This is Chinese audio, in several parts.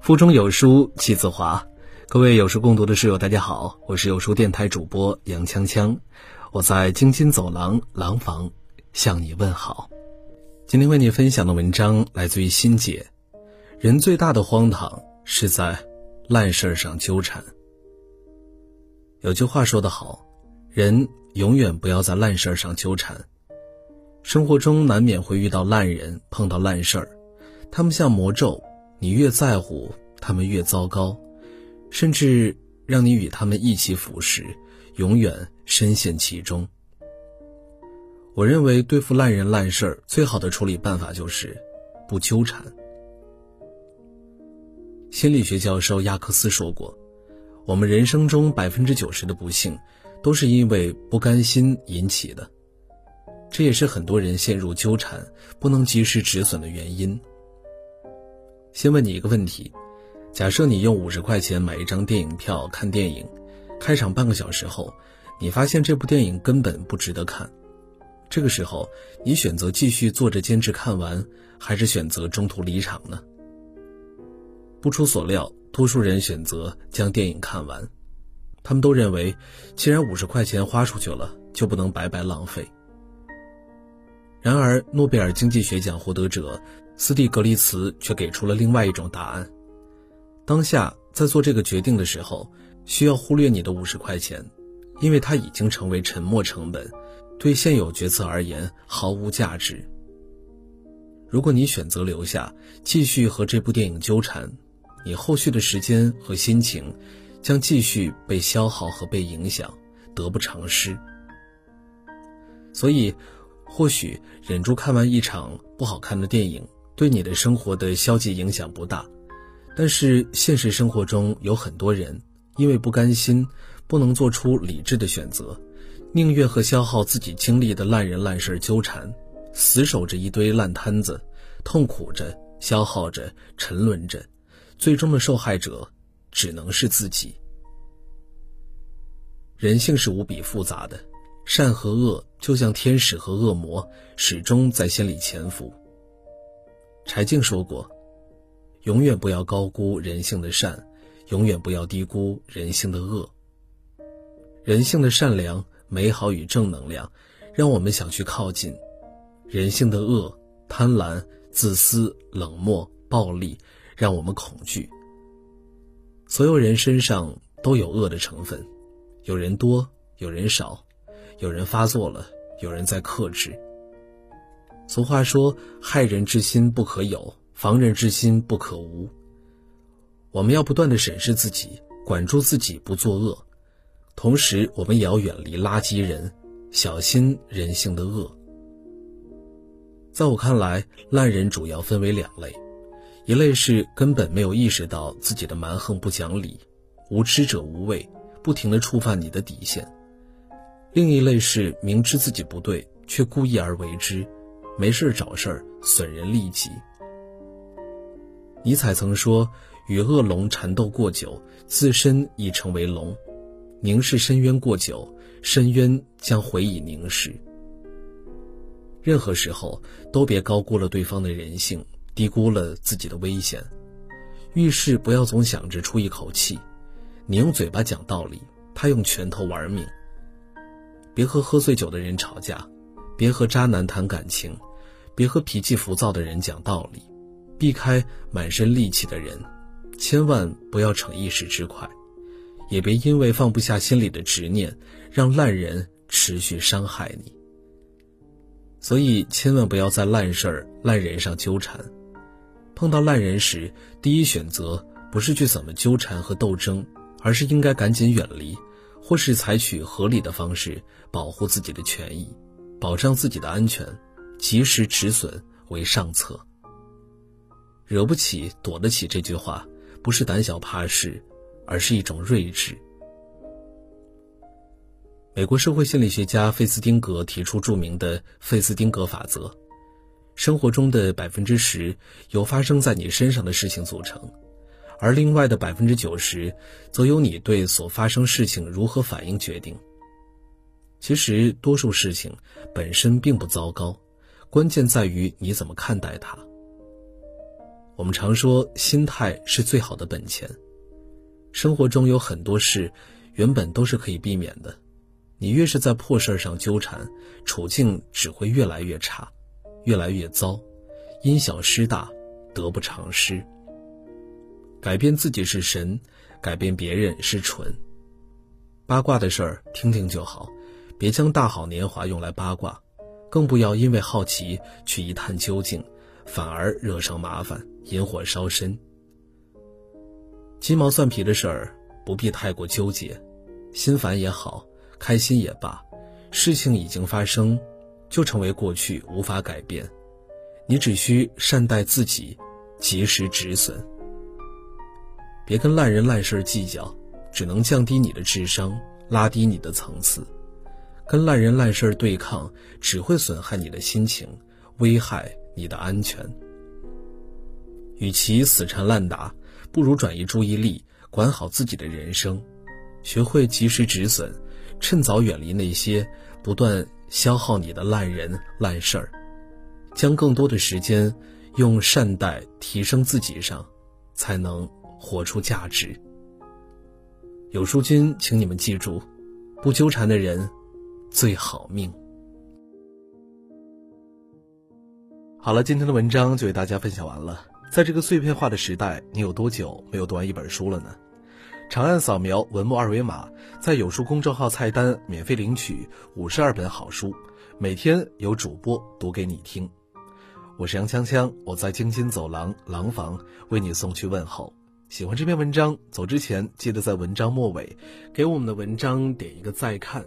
腹中有书气自华，各位有书共读的室友，大家好，我是有书电台主播杨锵锵，我在京津走廊廊坊向你问好。今天为你分享的文章来自于欣姐，人最大的荒唐是在烂事上纠缠。有句话说得好，人永远不要在烂事上纠缠。生活中难免会遇到烂人，碰到烂事儿，他们像魔咒，你越在乎他们越糟糕，甚至让你与他们一起腐蚀，永远深陷其中。我认为对付烂人烂事儿，最好的处理办法就是不纠缠。心理学教授亚克斯说过，我们人生中 90% 的不幸都是因为不甘心引起的，这也是很多人陷入纠缠不能及时止损的原因。先问你一个问题，假设你用50块钱买一张电影票看电影，开场半个小时后，你发现这部电影根本不值得看，这个时候你选择继续坐着坚持看完，还是选择中途离场呢？不出所料，多数人选择将电影看完，他们都认为既然50块钱花出去了，就不能白白浪费。然而诺贝尔经济学奖获得者斯蒂格利茨却给出了另外一种答案，当下在做这个决定的时候，需要忽略你的50块钱，因为它已经成为沉没成本，对现有决策而言毫无价值。如果你选择留下，继续和这部电影纠缠，你后续的时间和心情将继续被消耗和被影响，得不偿失。所以或许忍住看完一场不好看的电影，对你的生活的消极影响不大，但是现实生活中有很多人因为不甘心，不能做出理智的选择，宁愿和消耗自己精力的烂人烂事纠缠，死守着一堆烂摊子，痛苦着，消耗着，沉沦着，最终的受害者只能是自己。人性是无比复杂的，善和恶就像天使和恶魔，始终在心里潜伏。柴静说过，永远不要高估人性的善，永远不要低估人性的恶。人性的善良、美好与正能量让我们想去靠近，人性的恶、贪婪、自私、冷漠、暴力让我们恐惧。所有人身上都有恶的成分，有人多，有人少，有人发作了，有人在克制。俗话说，害人之心不可有，防人之心不可无。我们要不断地审视自己，管住自己不作恶，同时我们也要远离垃圾人，小心人性的恶。在我看来，烂人主要分为两类，一类是根本没有意识到自己的蛮横不讲理，无知者无畏，不停地触犯你的底线；另一类是明知自己不对却故意而为之，没事找事儿，损人利己。尼采曾说，与恶龙缠斗过久，自身已成为龙；凝视深渊过久，深渊将回以凝视。任何时候都别高估了对方的人性，低估了自己的危险。遇事不要总想着出一口气，你用嘴巴讲道理，他用拳头玩命。别和喝醉酒的人吵架，别和渣男谈感情，别和脾气浮躁的人讲道理，避开满身戾气的人，千万不要逞一时之快，也别因为放不下心里的执念，让烂人持续伤害你。所以千万不要在烂事儿、烂人上纠缠。碰到烂人时，第一选择不是去怎么纠缠和斗争，而是应该赶紧远离，或是采取合理的方式保护自己的权益，保障自己的安全，及时止损为上策。惹不起躲得起这句话不是胆小怕事，而是一种睿智。美国社会心理学家费斯汀格提出著名的费斯汀格法则，生活中的 10% 由发生在你身上的事情组成，而另外的 90% 则由你对所发生事情如何反应决定。其实多数事情本身并不糟糕，关键在于你怎么看待它。我们常说心态是最好的本钱，生活中有很多事原本都是可以避免的，你越是在破事上纠缠，处境只会越来越差，越来越糟，因小失大，得不偿失。改变自己是神，改变别人是蠢。八卦的事儿听听就好，别将大好年华用来八卦，更不要因为好奇去一探究竟，反而惹上麻烦，引火烧身。鸡毛蒜皮的事儿不必太过纠结，心烦也好，开心也罢，事情已经发生，就成为过去无法改变。你只需善待自己，及时止损。别跟烂人烂事计较，只能降低你的智商，拉低你的层次。跟烂人烂事对抗，只会损害你的心情，危害你的安全。与其死缠烂打，不如转移注意力，管好自己的人生，学会及时止损，趁早远离那些不断消耗你的烂人烂事儿，将更多的时间用善待提升自己上，才能活出价值。有书君，请你们记住，不纠缠的人最好命。好了，今天的文章就为大家分享完了。在这个碎片化的时代，你有多久没有读完一本书了呢？长按扫描文末二维码，在有书公众号菜单免费领取52本好书，每天有主播读给你听。我是杨锵锵，我在京津走廊廊坊为你送去问候。喜欢这篇文章，走之前记得在文章末尾给我们的文章点一个再看。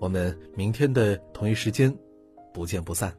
我们明天的同一时间，不见不散。